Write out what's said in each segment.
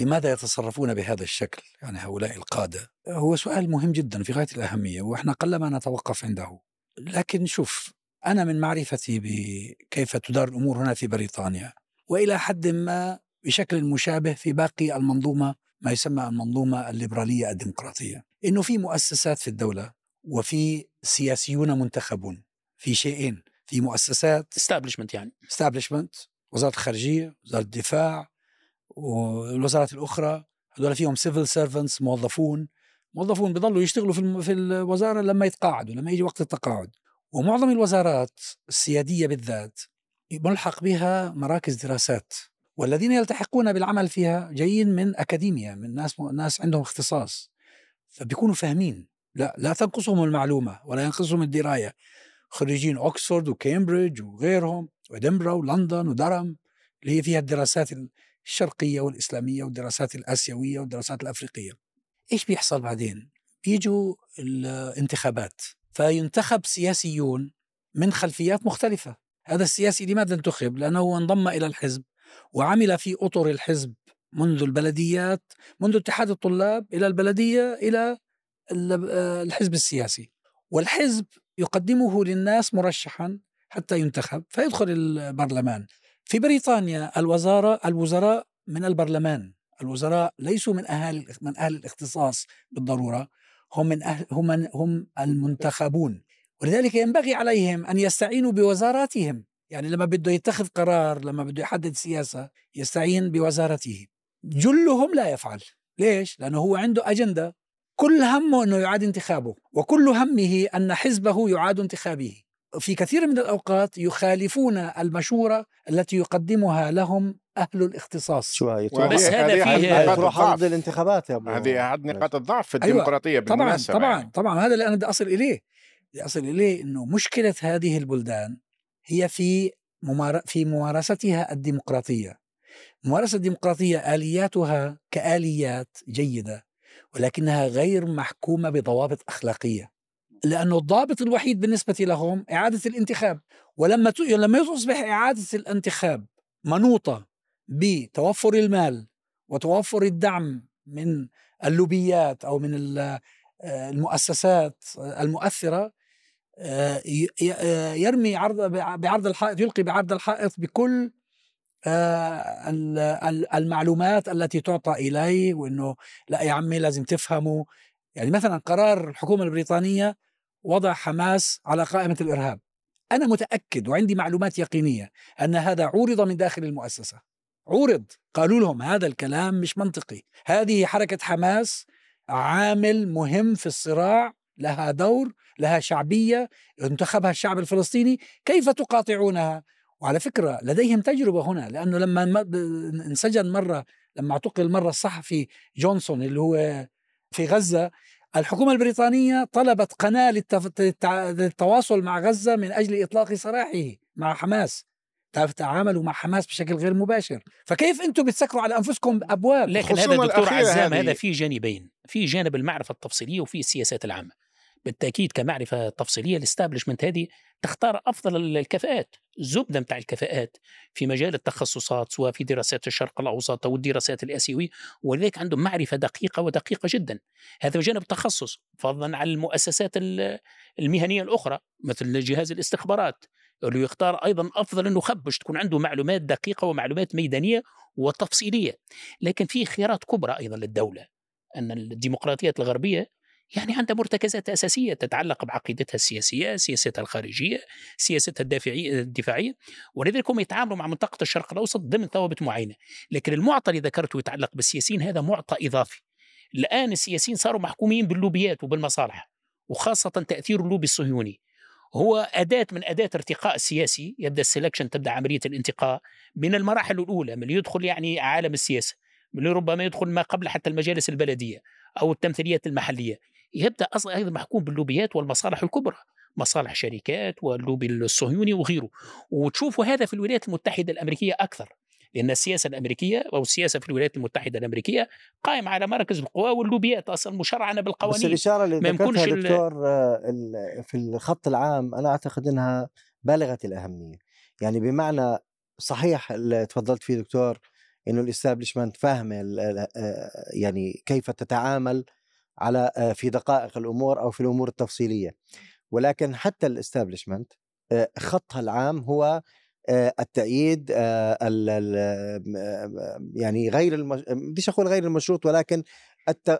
لماذا يتصرفون بهذا الشكل يعني هؤلاء القادة؟ هو سؤال مهم جدا في غاية الأهمية، وإحنا قلما نتوقف عنده. لكن شوف، أنا من معرفتي بكيف تدار الأمور هنا في بريطانيا وإلى حد ما بشكل مشابه في باقي المنظومة، ما يسمى المنظومة الليبرالية الديمقراطية، إنه في مؤسسات في الدولة وفي سياسيون منتخبون في شيئين، في مؤسسات استابلشمنت، يعني استابلشمنت، وزارة الخارجية، وزارة الدفاع، والوزارات الأخرى، هذول فيهم civil servants، موظفون بيضلوا يشتغلوا في الوزارة لما يتقاعدوا، لما يجي وقت التقاعد. ومعظم الوزارات السيادية بالذات ملحق بها مراكز دراسات، والذين يلتحقون بالعمل فيها جايين من أكاديمية، من ناس عندهم اختصاص، فبيكونوا فاهمين، لا تنقصهم المعلومة ولا ينقصهم الدراية. خريجين أكسفورد وكامبريدج وغيرهم، وإدنبرا ولندن ودرهم اللي هي فيها الدراسات الشرقية والإسلامية والدراسات الآسيوية والدراسات الأفريقية. إيش بيحصل بعدين؟ بيجوا الانتخابات، فينتخب سياسيون من خلفيات مختلفة. هذا السياسي لماذا انتخب؟ لأنه انضم إلى الحزب وعمل في أطر الحزب منذ البلديات، منذ اتحاد الطلاب إلى البلدية إلى الحزب السياسي، والحزب يقدمه للناس مرشحا حتى ينتخب فيدخل البرلمان. في بريطانيا الوزراء من البرلمان، الوزراء ليسوا من أهل الاختصاص بالضرورة، هم المنتخبون، ولذلك ينبغي عليهم أن يستعينوا بوزاراتهم. يعني لما بده يتخذ قرار، لما بده يحدد سياسة، يستعين بوزارته. جلهم لا يفعل. ليش؟ لأنه هو عنده أجندة، كل همه أنه يعاد انتخابه، وكل همه أن حزبه يعاد انتخابه. في كثير من الأوقات يخالفون المشورة التي يقدمها لهم أهل الاختصاص. شو هاي؟ بس هذا فيه تروح عرض الانتخابات يا أبو، هذه أحد نقاط الضعف في الديمقراطية. أيوة. بالمناسبة طبعا هذا اللي أنا بدي أصل إليه. إنه مشكلة هذه البلدان هي في ممارستها الديمقراطية. ممارسة الديمقراطية آلياتها كآليات جيدة، ولكنها غير محكومة بضوابط أخلاقية، لأنه الضابط الوحيد بالنسبة لهم إعادة الانتخاب. ولما تصبح إعادة الانتخاب منوطة بتوفر المال وتوفر الدعم من اللوبيات أو من المؤسسات المؤثرة، يرمي بعرض الحائط، يلقي بعرض الحائط بكل المعلومات التي تعطى إليه، وإنه لا يا عمي لازم تفهموا. يعني مثلا قرار الحكومة البريطانية وضع حماس على قائمة الإرهاب، أنا متأكد وعندي معلومات يقينية أن هذا عورض من داخل المؤسسة، قالوا لهم هذا الكلام مش منطقي، هذه حركة حماس عامل مهم في الصراع، لها دور، لها شعبية، انتخبها الشعب الفلسطيني، كيف تقاطعونها؟ وعلى فكرة لديهم تجربة هنا، لأنه لما انسجن مرة، لما اعتقل مرة الصحفي جونسون اللي هو في غزة، الحكومة البريطانية طلبت قناة للتواصل مع غزة من أجل إطلاق سراحه مع حماس. تعاملوا مع حماس بشكل غير مباشر، فكيف أنتم بتسكروا على أنفسكم أبواب؟ لكن هذا دكتور عزام، هذا في جانبين، في جانب المعرفة التفصيلية وفي السياسات العامة. بالتأكيد كمعرفة تفصيلية، الاستابلشمنت هذه تختار أفضل الكفاءات، الزبدة متاع الكفاءات في مجال التخصصات، سواء في دراسات الشرق الأوسط أو الدراسات الآسيوية، ولذلك عندهم معرفة دقيقة جدا. هذا جانب التخصص، فضلا عن المؤسسات المهنية الأخرى مثل جهاز الاستخبارات اللي يختار أيضا أفضل النخبش، تكون عنده معلومات دقيقة ومعلومات ميدانية وتفصيلية. لكن في خيارات كبرى أيضا للدولة، أن الديمقراطيات الغربية يعني عندها مرتكزات أساسية تتعلق بعقيدتها السياسية، سياستها الخارجية، سياستها الدفاعية، ولذلك هم يتعاملوا مع منطقة الشرق الأوسط ضمن ثوابت معينة. لكن المعطى اللي ذكرته يتعلق بالسياسيين، هذا معطى إضافي. الآن السياسيين صاروا محكومين باللوبيات وبالمصالح، وخاصة تأثير اللوبي الصهيوني هو أداة من أداة ارتقاء السياسي. يبدأ السلكشن، تبدأ عملية الانتقاء من المراحل الأولى، من يدخل يعني عالم السياسة، من ربما يدخل ما قبل حتى المجالس البلدية أو التمثيليات المحلية، يبدأ أصلا أيضا محكوم باللوبيات والمصالح الكبرى، مصالح شركات واللوبي الصهيوني وغيره. وتشوفوا هذا في الولايات المتحدة الأمريكية أكثر، لأن السياسة الأمريكية أو السياسة في الولايات المتحدة الأمريكية قائمة على مركز القوى واللوبيات أصلا مشرعنة بالقوانين. بس الإشارة اللي ذكرتها دكتور في الخط العام أنا أعتقد أنها بالغة الأهمية، يعني بمعنى صحيح اللي تفضلت فيه دكتور، انه الاستابلشمنت فاهمه يعني كيف تتعامل على في دقائق الامور او في الامور التفصيليه. ولكن حتى الاستابلشمنت خطها العام هو التأييد يعني بديش أقول غير المشروط، ولكن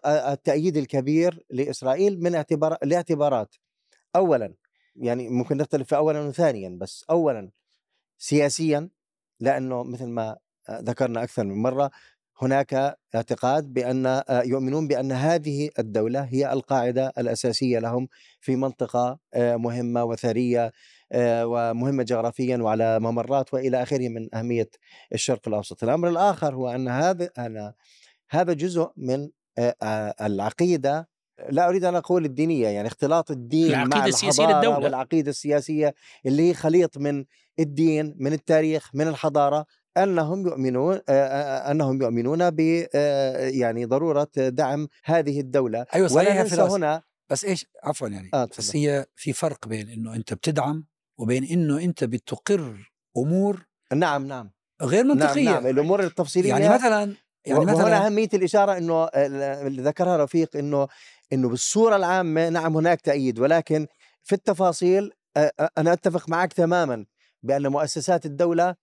التأييد الكبير لإسرائيل من الاعتبارات. أولا يعني ممكن نختلف في أولا وثانيا، بس أولا سياسيا، لأنه مثل ما ذكرنا أكثر من مرة هناك اعتقاد بأن يؤمنون بأن هذه الدولة هي القاعدة الأساسية لهم في منطقة مهمة وثرية ومهمة جغرافيا وعلى ممرات وإلى آخره من أهمية الشرق الأوسط. الأمر الآخر هو أن هذا جزء من العقيدة، لا أريد أن أقول الدينية، يعني اختلاط الدين مع الحضارة والعقيدة السياسية اللي هي خليط من الدين من التاريخ من الحضارة، أنهم يؤمنون ب يعني ضرورة دعم هذه الدولة. أيوة صحيح. هنا بس إيش عفوا يعني بس هي في فرق بين إنه أنت بتدعم وبين إنه أنت بتقر أمور نعم غير منطقية. نعم الأمور التفصيلية يعني مثلا وهنا أهمية الإشارة إنه اللي ذكرها رفيق إنه بالصورة العامة نعم هناك تأييد، ولكن في التفاصيل أنا أتفق معك تماما بأن مؤسسات الدولة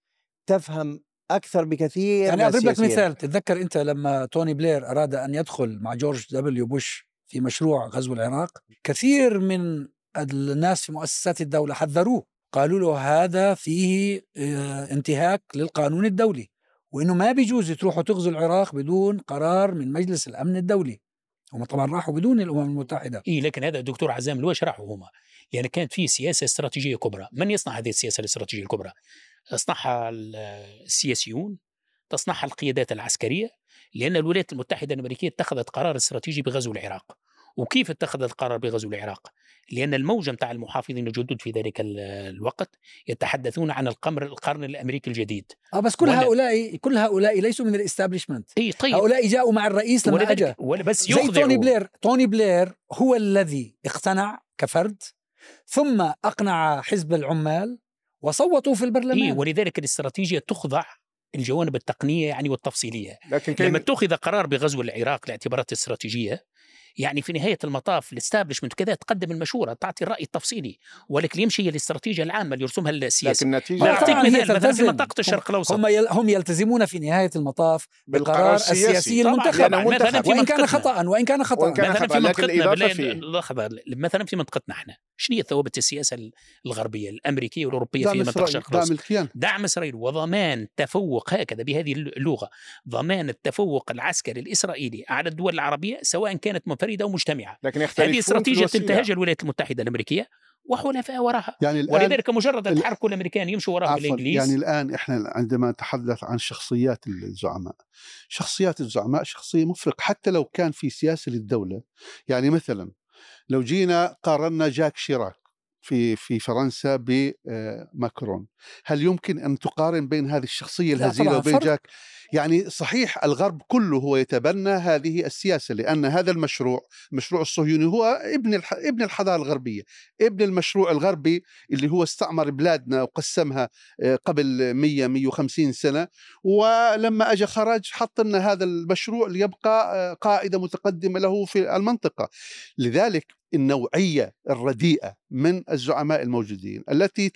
تفهم أكثر بكثير. يعني أضرب لك مثال، تتذكر أنت لما توني بلير أراد أن يدخل مع جورج دبليو بوش في مشروع غزو العراق، كثير من الناس في مؤسسات الدولة حذروه، قالوا له هذا فيه انتهاك للقانون الدولي، وإنه ما بيجوز تروحوا تغزوا العراق بدون قرار من مجلس الأمن الدولي. هم طبعا راحوا بدون الأمم المتحدة. لكن هذا الدكتور عزام الوش راحوا هما، يعني كانت فيه سياسة استراتيجية كبرى. من يصنع هذه السياسة الاستراتيجية الكبرى؟ تصنعها السياسيون، تصنعها القيادات العسكرية، لأن الولايات المتحدة الأمريكية اتخذت قرار استراتيجي بغزو العراق. وكيف اتخذت قرار بغزو العراق؟ لأن الموجة متاع المحافظين الجدد في ذلك الوقت يتحدثون عن القرن الأمريكي الجديد. بس كل هؤلاء ليسوا من الاستابليشمنت. طيب. هؤلاء جاءوا مع الرئيس لما أجا. بس زي توني بلير هو الذي اقتنع كفرد، ثم أقنع حزب العمال وصوتوا في البرلمان. ولذلك الاستراتيجية تخضع الجوانب التقنية يعني والتفصيلية. لما اتخذ قرار بغزو العراق لاعتبارات استراتيجية، يعني في نهاية المطاف الاستابلشمنت كذا تقدم المشورة، تعطي الرأي التفصيلي، ولكن يمشي الاستراتيجية العامة اللي يرسمها السياسة. لكن النتيجة أعطيك مثال في منطقة الشرق الأوسط، هم يلتزمون في نهاية المطاف بالقرار السياسي المنتخب، وإن كان خطأ مثلا في منطقتنا. مثلا في منطقتنا احنا شنو هي ثوابت السياسة الغربية الأمريكية والأوروبية في منطقة الشرق الأوسط؟ دعم إسرائيل وضمان تفوق هكذا بهذه اللغة، ضمان التفوق العسكري الإسرائيلي على الدول العربية سواء كانت منفردة أو مجتمعة. هذه استراتيجية تنتهجها الولايات المتحدة الأمريكية وحلفاء وراها، ولذلك مجرد التحركوا الأمريكان يمشوا وراهم الإنجليز. يعني الآن إحنا عندما نتحدث عن شخصيات الزعماء شخصية مفرقة حتى لو كان في سياسة للدولة. يعني مثلا لو جينا قارنا جاك شيراك في فرنسا بماكرون، هل يمكن أن تقارن بين هذه الشخصية الهزيلة وبين جاك؟ يعني صحيح الغرب كله هو يتبنى هذه السياسة، لأن هذا المشروع الصهيوني هو ابن الحضارة الغربية، ابن المشروع الغربي اللي هو استعمر بلادنا وقسمها قبل 100-150 سنة، ولما أجا خرج حط لنا هذا المشروع ليبقى قاعدة متقدمة له في المنطقة. لذلك النوعية الرديئة من الزعماء الموجودين التي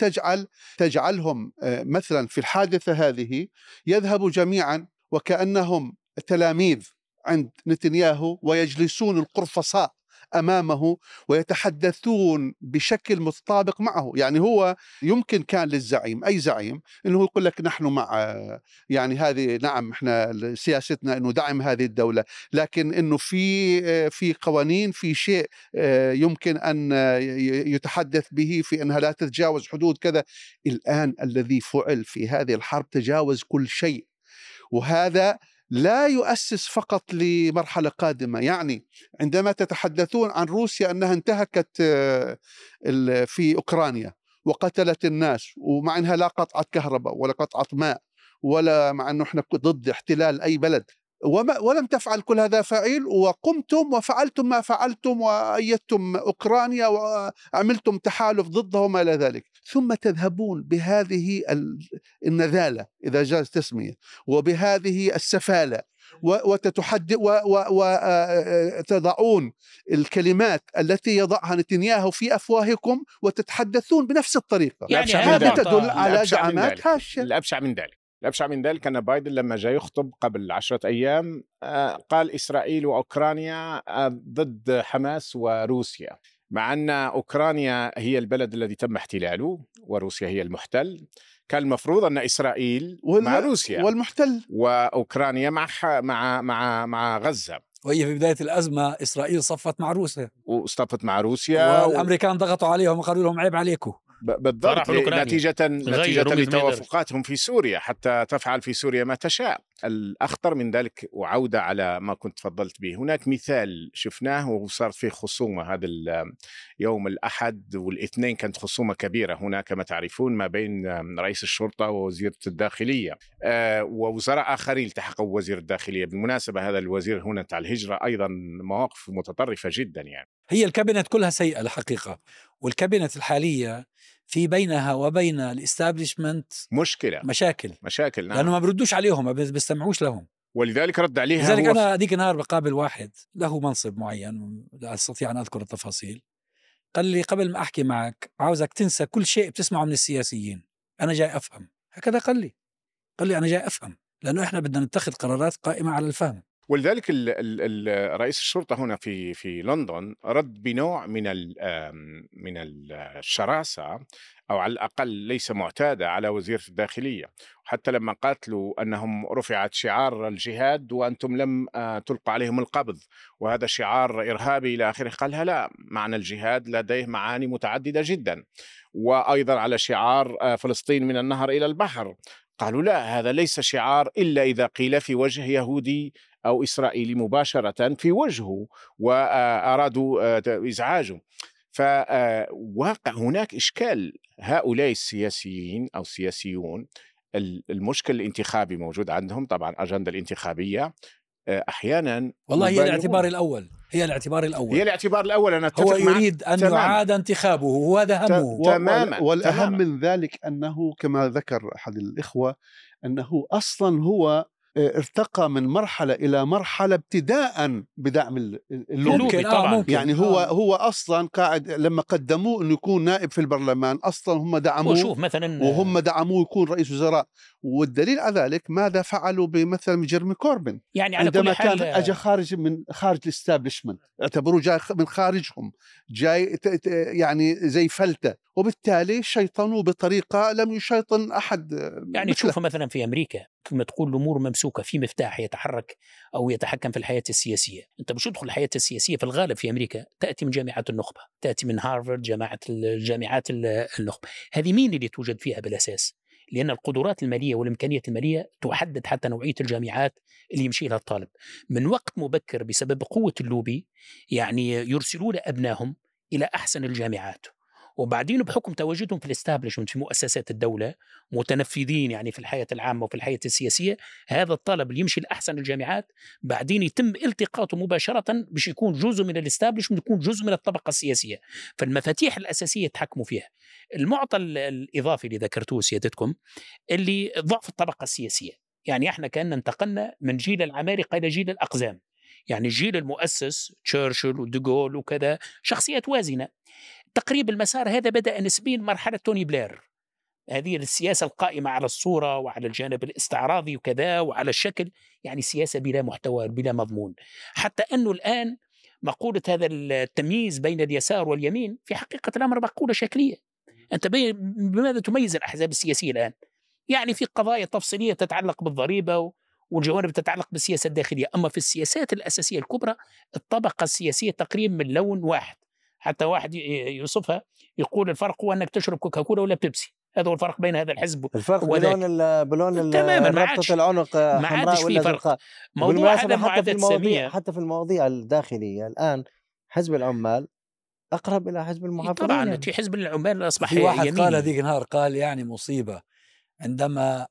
تجعلهم مثلا في الحادثة هذه يذهبوا جميعا وكأنهم تلاميذ عند نتنياهو ويجلسون القرفصاء أمامه ويتحدثون بشكل متطابق معه. يعني هو يمكن كان للزعيم أي زعيم أنه يقول لك نحن مع يعني هذه نعم إحنا سياستنا أنه دعم هذه الدولة، لكن أنه في قوانين في شيء يمكن أن يتحدث به في أنها لا تتجاوز حدود كذا. الآن الذي فعل في هذه الحرب تجاوز كل شيء، وهذا لا يؤسس فقط لمرحلة قادمة. يعني عندما تتحدثون عن روسيا أنها انتهكت في أوكرانيا وقتلت الناس، ومع أنها لا قطعت كهرباء ولا قطعت ماء، ولا مع أنه إحنا ضد احتلال أي بلد، ولم تفعل كل هذا فعيل، وقمتم وفعلتم ما فعلتم وأيدتم أوكرانيا وعملتم تحالف ضدهم إلى ذلك، ثم تذهبون بهذه النذالة إذا جاز تسمية، وبهذه السفالة، وتضعون الكلمات التي يضعها نتنياهو في أفواهكم وتتحدثون بنفس الطريقة. يعني هذا تدل على زعامات هاشة. الأبشع من ذلك أن بايدن لما جاء يخطب قبل 10 أيام قال إسرائيل وأوكرانيا ضد حماس وروسيا، مع أن أوكرانيا هي البلد الذي تم احتلاله وروسيا هي المحتل. كان المفروض أن إسرائيل مع روسيا والمحتل، وأوكرانيا مع غزة، وهي في بداية الأزمة إسرائيل صفت مع روسيا والأمريكان ضغطوا عليهم وقالوا لهم عيب عليكم بالضبط، نتيجة لتوافقاتهم في سوريا حتى تفعل في سوريا ما تشاء. الأخطر من ذلك، وعودة على ما كنت تفضلت به، هناك مثال شفناه وصارت فيه خصومة هذا يوم الأحد والاثنين، كانت خصومة كبيرة هناك كما تعرفون ما بين رئيس الشرطة ووزيرة الداخلية ووزراء آخرين التحقوا وزير الداخلية. بالمناسبة هذا الوزير هنا على الهجرة أيضا مواقف متطرفة جدا. يعني هي الكابينت كلها سيئة الحقيقة، والكابينت الحالية في بينها وبين الاستابليشمنت مشاكل نعم. لأنه ما بردوش عليهم، ما بيستمعوش لهم، ولذلك رد عليها. لذلك أنا هذيك النهار بقابل واحد له منصب معين، لا أستطيع أن أذكر التفاصيل، قال لي قبل ما أحكي معك عاوزك تنسى كل شيء بتسمعه من السياسيين، أنا جاي أفهم. هكذا قال لي أنا جاي أفهم، لأنه إحنا بدنا نتخذ قرارات قائمة على الفهم. ولذلك رئيس الشرطة هنا في لندن رد بنوع من الشراسة، أو على الأقل ليس معتادة، على وزير الداخلية، حتى لما قاتلوا أنهم رفعت شعار الجهاد وأنتم لم تلقى عليهم القبض وهذا شعار إرهابي إلى آخره، قالها لا، معنى الجهاد لديه معاني متعددة جدا. وأيضا على شعار فلسطين من النهر إلى البحر، قالوا لا، هذا ليس شعار إلا إذا قيل في وجه يهودي أو إسرائيلي مباشرة في وجهه وأرادوا إزعاجه. فواقع هناك إشكال. هؤلاء السياسيين أو السياسيون، المشكل الانتخابي موجود عندهم طبعا، أجندة الانتخابية أحيانا والله هي الاعتبار الأول. أنا هو يريد أن يعاد انتخابه، وهذا همه تماما. والأهم من ذلك أنه كما ذكر أحد الإخوة أنه أصلا هو ارتقى من مرحلة إلى مرحلة ابتداء بدعم اللوبي طبعا. يعني هو أصلا قاعد، لما قدموه أنه يكون نائب في البرلمان أصلا هم دعموه، وهم دعموه يكون رئيس وزراء. والدليل على ذلك ماذا فعلوا بمثلا جيرمي كوربين، يعني عندما كان أجا خارج الاستابلشمنت، اعتبروه جاي من خارجهم، جاي يعني زي فلتة، وبالتالي شيطنوا بطريقة لم يشيطن أحد. يعني تشوفه مثلا في أمريكا كما تقول الأمور ممسوكة، في مفتاح يتحرك أو يتحكم في الحياة السياسية. أنت مش تدخل الحياة السياسية في الغالب في أمريكا تأتي من جامعات النخبة، تأتي من هارفارد، جامعات النخبة. هذه مين اللي توجد فيها بالأساس؟ لأن القدرات المالية والإمكانية المالية تحدد حتى نوعية الجامعات اللي يمشي لها الطالب من وقت مبكر، بسبب قوة اللوبي. يعني يرسلون أبنائهم إلى أحسن الجامعات، وبعدين بحكم تواجدهم في الاستابلشمنت في مؤسسات الدولة متنفذين يعني في الحياة العامة وفي الحياة السياسية، هذا الطالب اللي يمشي لأحسن الجامعات بعدين يتم التقاطه مباشرة باش يكون جزء من الاستابلشمنت، يكون جزء من الطبقة السياسية. فالمفاتيح الأساسية يتحكموا فيها. المعطى الإضافي اللي ذكرتوه سيادتكم اللي ضعف الطبقة السياسية. يعني احنا كأننا انتقلنا من جيل العمالقة إلى جيل الأقزام. يعني الجيل المؤسس تشرشل وديغول وكذا شخصيات وازنة. تقريب المسار هذا بدأ نسبيا مرحلة توني بلير، هذه السياسة القائمة على الصورة وعلى الجانب الاستعراضي وكذا وعلى الشكل، يعني سياسة بلا محتوى بلا مضمون. حتى أنه الآن مقولة هذا التمييز بين اليسار واليمين في حقيقة الأمر مقولة شكلية. أنت بماذا تميز الأحزاب السياسية الآن؟ يعني في قضايا تفصيلية تتعلق بالضريبة والجوانب تتعلق بالسياسة الداخلية، أما في السياسات الأساسية الكبرى الطبقة السياسية تقريبا من لون واحد. حتى واحد يوصفها يقول الفرق هو أنك تشرب كوكاكولا ولا بيبسي، هذا هو الفرق بين هذا الحزب وذاك. بلون ربطة العنق حمراء ولا زرقاء. موضوع هذا معاداة سامية حتى في المواضيع الداخلية. الآن حزب العمال أقرب إلى حزب المحافظين طبعا. يعني في حزب العمال أصبح في واحد يمين. قال هذيك النهار قال يعني مصيبة عندما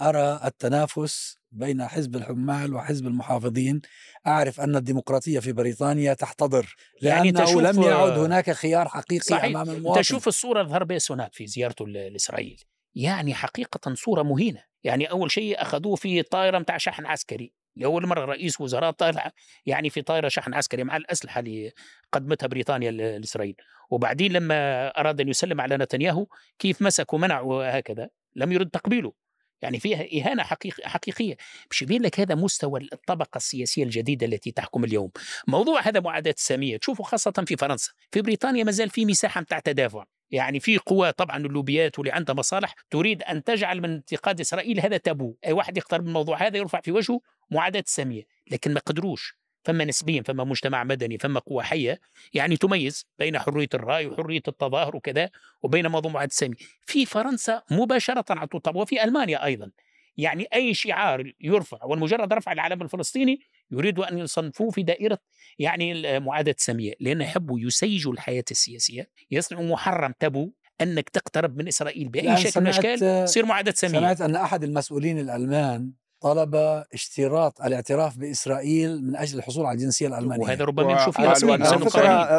أرى التنافس بين حزب العمال وحزب المحافظين، أعرف أن الديمقراطية في بريطانيا تحتضر، لأنه يعني لم يعد هناك خيار حقيقي صحيح. أمام المواطن. تشوف الصورة ظهر بيس هناك في زيارته لإسرائيل، يعني حقيقة صورة مهينة. يعني أول شيء أخذوه في طائرة متاع شحن عسكري، لأول مرة رئيس وزراء طالع يعني في طائرة شحن عسكري مع الأسلحة اللي قدمتها بريطانيا لإسرائيل. وبعدين لما أراد أن يسلم على نتنياهو كيف مسك ومنع وهكذا لم يرد تقبيله. يعني فيها إهانة حقيقية. مش يبين لك هذا مستوى الطبقة السياسية الجديدة التي تحكم اليوم. موضوع هذا معاداة السامية تشوفوا خاصة في فرنسا، في بريطانيا مازال في مساحة متاع تدافع. يعني في قوى طبعا اللوبيات واللي عندها مصالح تريد أن تجعل من انتقاد إسرائيل هذا تابو، أي واحد يقترب من الموضوع هذا يرفع في وجهه معاداة السامية، لكن ما قدروش. فما نسبيا، فما مجتمع مدني، فما قوة حية يعني تميز بين حرية الرأي وحرية التظاهر وكذا وبين موضوعات السامية. في فرنسا مباشرة على طول، وفي ألمانيا أيضا. يعني أي شعار يرفع والمجرد رفع العلم الفلسطيني يريدوا أن يصنفوه في دائرة يعني معاداة السامية، لأن يحبوا يسيجوا الحياة السياسية، يصنعوا محرم تابو أنك تقترب من إسرائيل بأي شكل من الأشكال تصير معاداة سامية. سمعت أن أحد المسؤولين الألمان طلب اشتراط الاعتراف بإسرائيل من أجل الحصول على الجنسية الألمانية، وهذا ربما نشوفه رسميا.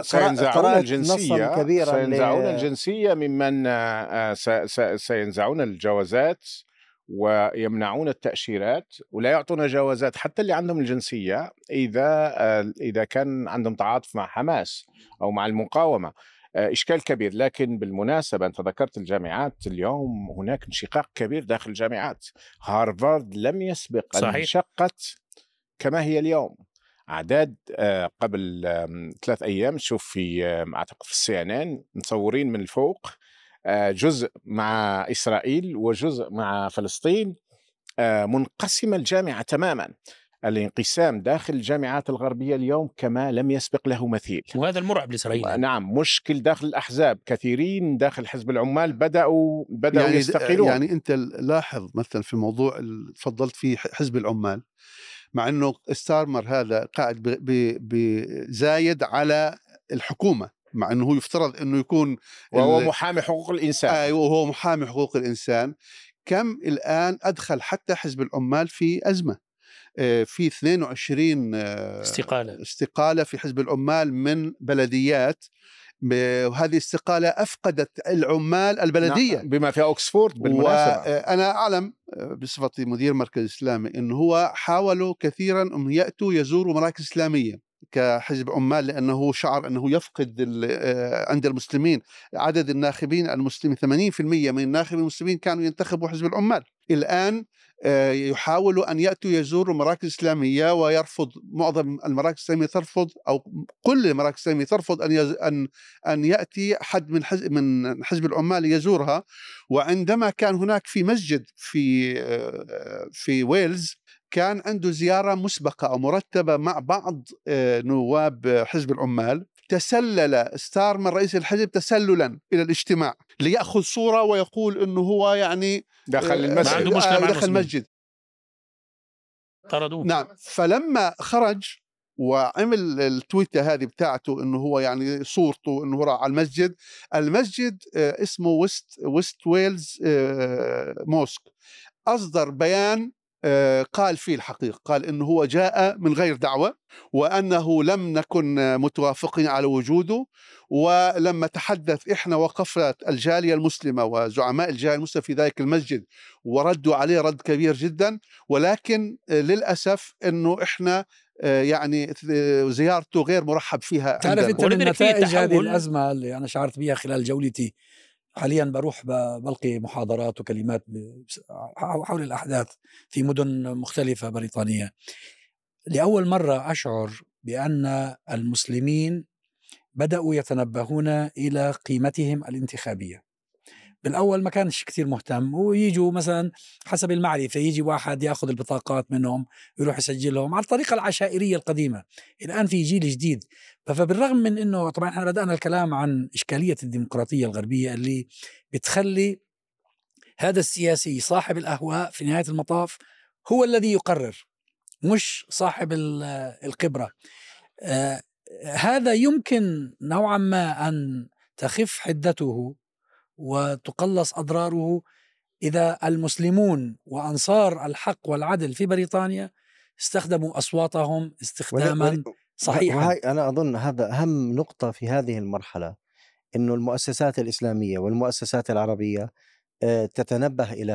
سينزعون الجنسية ممن سينزعون الجوازات ويمنعون التأشيرات ولا يعطون جوازات حتى اللي عندهم الجنسية إذا كان عندهم تعاطف مع حماس أو مع المقاومة. إشكال كبير. لكن بالمناسبة أنت ذكرت الجامعات، اليوم هناك انشقاق كبير داخل الجامعات. هارفارد لم يسبق أن انشقت كما هي اليوم. أعداد قبل 3 أيام شوف في أعتقد في CNN مصورين من الفوق، جزء مع إسرائيل وجزء مع فلسطين، منقسمة الجامعة تماما. الانقسام داخل الجامعات الغربية اليوم كما لم يسبق له مثيل، وهذا المرعب لإسرائيل. نعم، مشكل داخل الأحزاب، كثيرين داخل حزب العمال بدأوا يعني يستقلون. يعني أنت لاحظ مثلا في موضوع اللي تفضلت فيه حزب العمال، مع أنه ستارمر هذا قاعد بزايد على الحكومة، مع أنه هو يفترض أنه يكون وهو محامي حقوق الإنسان. أيوه، وهو محامي حقوق الإنسان. كم الآن أدخل حتى حزب العمال في أزمة، في 22 استقالة في حزب العمال من بلديات، وهذه الاستقالة أفقدت العمال البلدية بما في أوكسفورد بالمناسبة. أنا أعلم بصفتي مدير مركز إسلامي أنه هو حاولوا كثيرا أن يأتوا يزوروا مراكز إسلامية كحزب عمال، لأنه شعر أنه يفقد عند المسلمين عدد الناخبين المسلمين. 80% من الناخبين المسلمين كانوا ينتخبوا حزب العمال. الآن يحاولوا أن يأتوا يزوروا مراكز إسلامية، ويرفض معظم المراكز الإسلامية، ترفض أو كل المراكز الإسلامية ترفض أن يأتي حد من حزب العمال يزورها. وعندما كان هناك في مسجد في ويلز كان عنده زيارة مسبقة أو مرتبة مع بعض نواب حزب العمال، تسلل ستارمر رئيس الحزب تسللا إلى الاجتماع ليأخذ صورة ويقول أنه هو يعني دخل المسجد. طردوه. نعم، فلما خرج وعمل التويتة هذه بتاعته أنه هو يعني صورته أنه راح على المسجد. المسجد اسمه ويست ويلز موسك. أصدر بيان قال فيه الحقيقة، قال أنه هو جاء من غير دعوة، وأنه لم نكن متوافقين على وجوده، ولما تحدث إحنا وقفت الجالية المسلمة وزعماء الجالية المسلمة في ذلك المسجد وردوا عليه رد كبير جدا، ولكن للأسف أنه إحنا يعني زيارته غير مرحب فيها. تعرف أنت من نتائج هذه الأزمة اللي أنا شعرت بها خلال جولتي، حاليا بروح بلقي محاضرات وكلمات حول الأحداث في مدن مختلفة بريطانية. لأول مرة أشعر بأن المسلمين بدأوا يتنبهون إلى قيمتهم الانتخابية. بالأول ما كانش كثير مهتم، ويجوا مثلا حسب المعرفة، يجي واحد يأخذ البطاقات منهم يروح يسجلهم على الطريقة العشائرية القديمة. الآن في جيل جديد، فبالرغم من أنه طبعا احنا بدأنا الكلام عن إشكالية الديمقراطية الغربية اللي بتخلي هذا السياسي صاحب الأهواء في نهاية المطاف هو الذي يقرر، مش صاحب الخبرة. هذا يمكن نوعا ما أن تخف حدته وتقلص أضراره إذا المسلمون وأنصار الحق والعدل في بريطانيا استخدموا أصواتهم استخداما صحيحا. أنا أظن هذا أهم نقطة في هذه المرحلة، أنه المؤسسات الإسلامية والمؤسسات العربية تتنبه إلى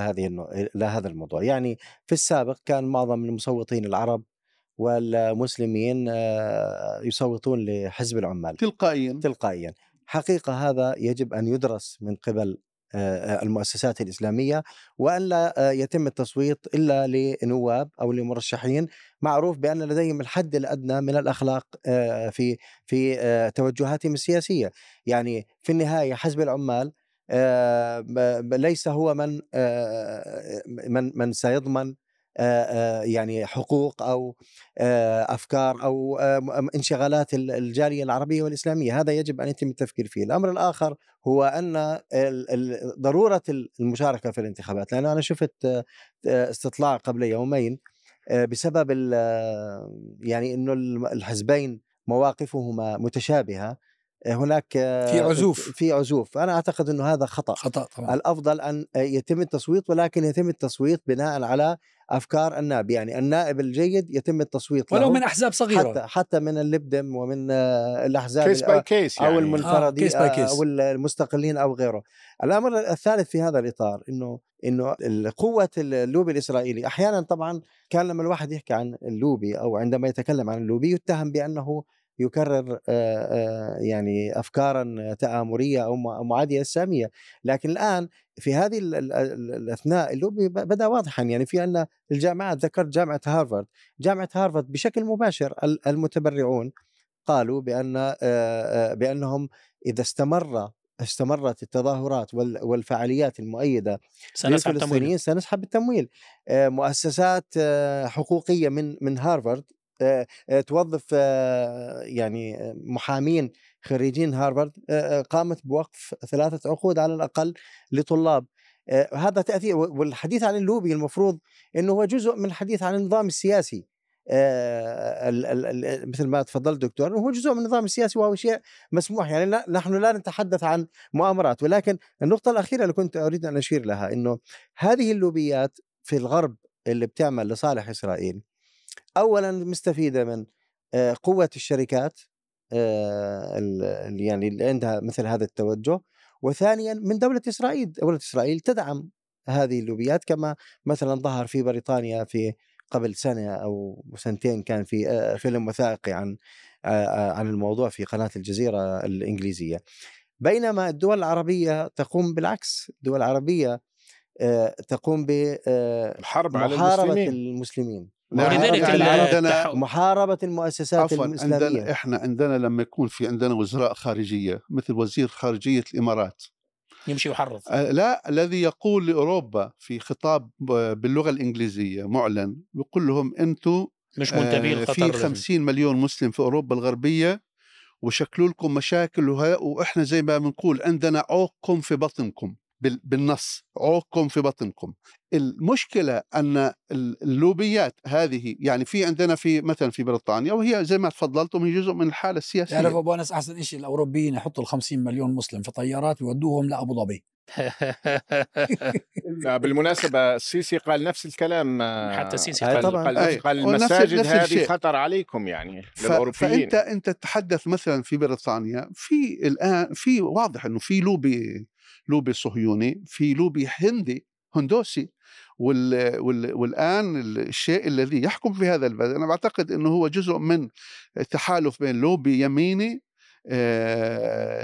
هذا الموضوع. يعني في السابق كان معظم المصوتين العرب والمسلمين يصوتون لحزب العمال تلقائيا. حقيقة هذا يجب أن يدرس من قبل المؤسسات الإسلامية، وأن لا يتم التصويت إلا لنواب أو لمرشحين معروف بأن لديهم الحد الأدنى من الأخلاق في توجهاتهم السياسية. يعني في النهاية حزب العمال ليس هو من سيضمن يعني حقوق أو أفكار أو انشغالات الجالية العربية والإسلامية. هذا يجب أن يتم التفكير فيه. الأمر الآخر هو أن ضرورة المشاركة في الانتخابات، لأن أنا شفت استطلاع قبل يومين بسبب يعني أنه الحزبين مواقفهما متشابهة، هناك في عزوف. أنا أعتقد أنه هذا خطأ طبعا. الأفضل أن يتم التصويت، ولكن يتم التصويت بناء على أفكار النائب. يعني النائب الجيد يتم التصويت ولو من أحزاب صغيرة، حتى من الليبدم ومن الأحزاب كيس باي كيس، يعني أو المنفردين أو المستقلين أو غيره. الأمر الثالث في هذا الإطار إنه قوة اللوبي الإسرائيلي أحيانا طبعا كان لما الواحد يحكي عن اللوبي أو عندما يتكلم عن اللوبي يتهم بأنه يكرر يعني أفكارا تآمرية أو معادية للسامية، لكن الآن في هذه الأثناء اللوبي بدأ واضحا. يعني في أن الجامعات، ذكرت جامعة هارفارد بشكل مباشر المتبرعون قالوا بأنهم إذا استمرت التظاهرات والفعاليات المؤيدة للفلسطينيين سنسحب التمويل. مؤسسات حقوقية من هارفارد توظف يعني محامين خريجين هارفارد، قامت بوقف 3 عقود على الأقل لطلاب. هذا تأثير. والحديث عن اللوبي المفروض أنه هو جزء من الحديث عن النظام السياسي، مثل ما تفضل دكتور، هو جزء من النظام السياسي وهو شيء مسموح. يعني نحن لا نتحدث عن مؤامرات، ولكن النقطة الأخيرة اللي كنت أريد أن أشير لها أنه هذه اللوبيات في الغرب اللي بتعمل لصالح إسرائيل أولا مستفيدة من قوة الشركات يعني اللي عندها مثل هذا التوجه، وثانيا من دولة إسرائيل تدعم هذه اللوبيات، كما مثلا ظهر في بريطانيا في قبل 1 أو 2 سنين كان في فيلم وثائقي عن الموضوع في قناة الجزيرة الإنجليزية. بينما الدول العربية تقوم بالعكس، الدول العربية تقوم بحرب على المسلمين، محاربة المؤسسات الإسلامية. عندنا إحنا لما يكون في عندنا وزراء خارجية مثل وزير خارجية الإمارات يمشي ويحرض، لا، الذي يقول لأوروبا في خطاب باللغة الإنجليزية معلن يقول لهم أنتم مش منتبهين، في 50 مليون مسلم في أوروبا الغربية وشكلوا لكم مشاكل، وإحنا زي ما بنقول عندنا عوقكم في بطنكم، بالنص عوقكم في بطنكم. المشكلة أن اللوبيات هذه يعني في عندنا في مثلا في بريطانيا، وهي زي ما تفضلتم هي جزء من الحالة السياسية. تعرف أبو أنس أحسن إشي الأوروبيين يحطوا 50 مليون مسلم في طيارات ويودوهم لأبو ظبي. بالمناسبة السيسي قال نفس الكلام، حتى السيسي قال المساجد هذه خطر عليكم يعني للأوروبيين. فأنت تتحدث مثلا في بريطانيا في الآن في واضح إنه في لوبي صهيوني، في لوبي هندوسي، والآن الشيء الذي يحكم في هذا البلد أنا بعتقد أنه هو جزء من تحالف بين لوبي يميني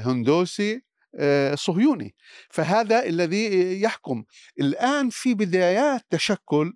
هندوسي صهيوني. فهذا الذي يحكم الآن في بدايات تشكل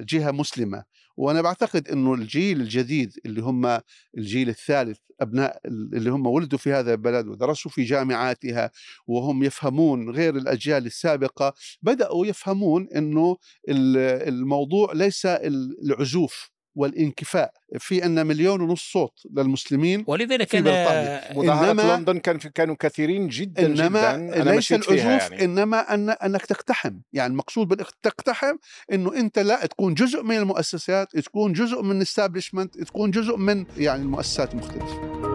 جهة مسلمة، وأنا بعتقد أنه الجيل الجديد اللي هم الجيل الثالث، أبناء اللي هم ولدوا في هذا البلد ودرسوا في جامعاتها وهم يفهمون غير الأجيال السابقة، بدأوا يفهمون أنه الموضوع ليس العزوف والانكفاء، في أن 1.5 مليون صوت للمسلمين. ولذلك مظاهرات لندن كانوا كثيرين جدا إنما ليس العزوف، يعني إنما أنك تقتحم. يعني المقصود بالتقتحم أنه أنت لا تكون جزء من المؤسسات، تكون جزء من الاستابلشمنت، تكون جزء من يعني المؤسسات المختلفة.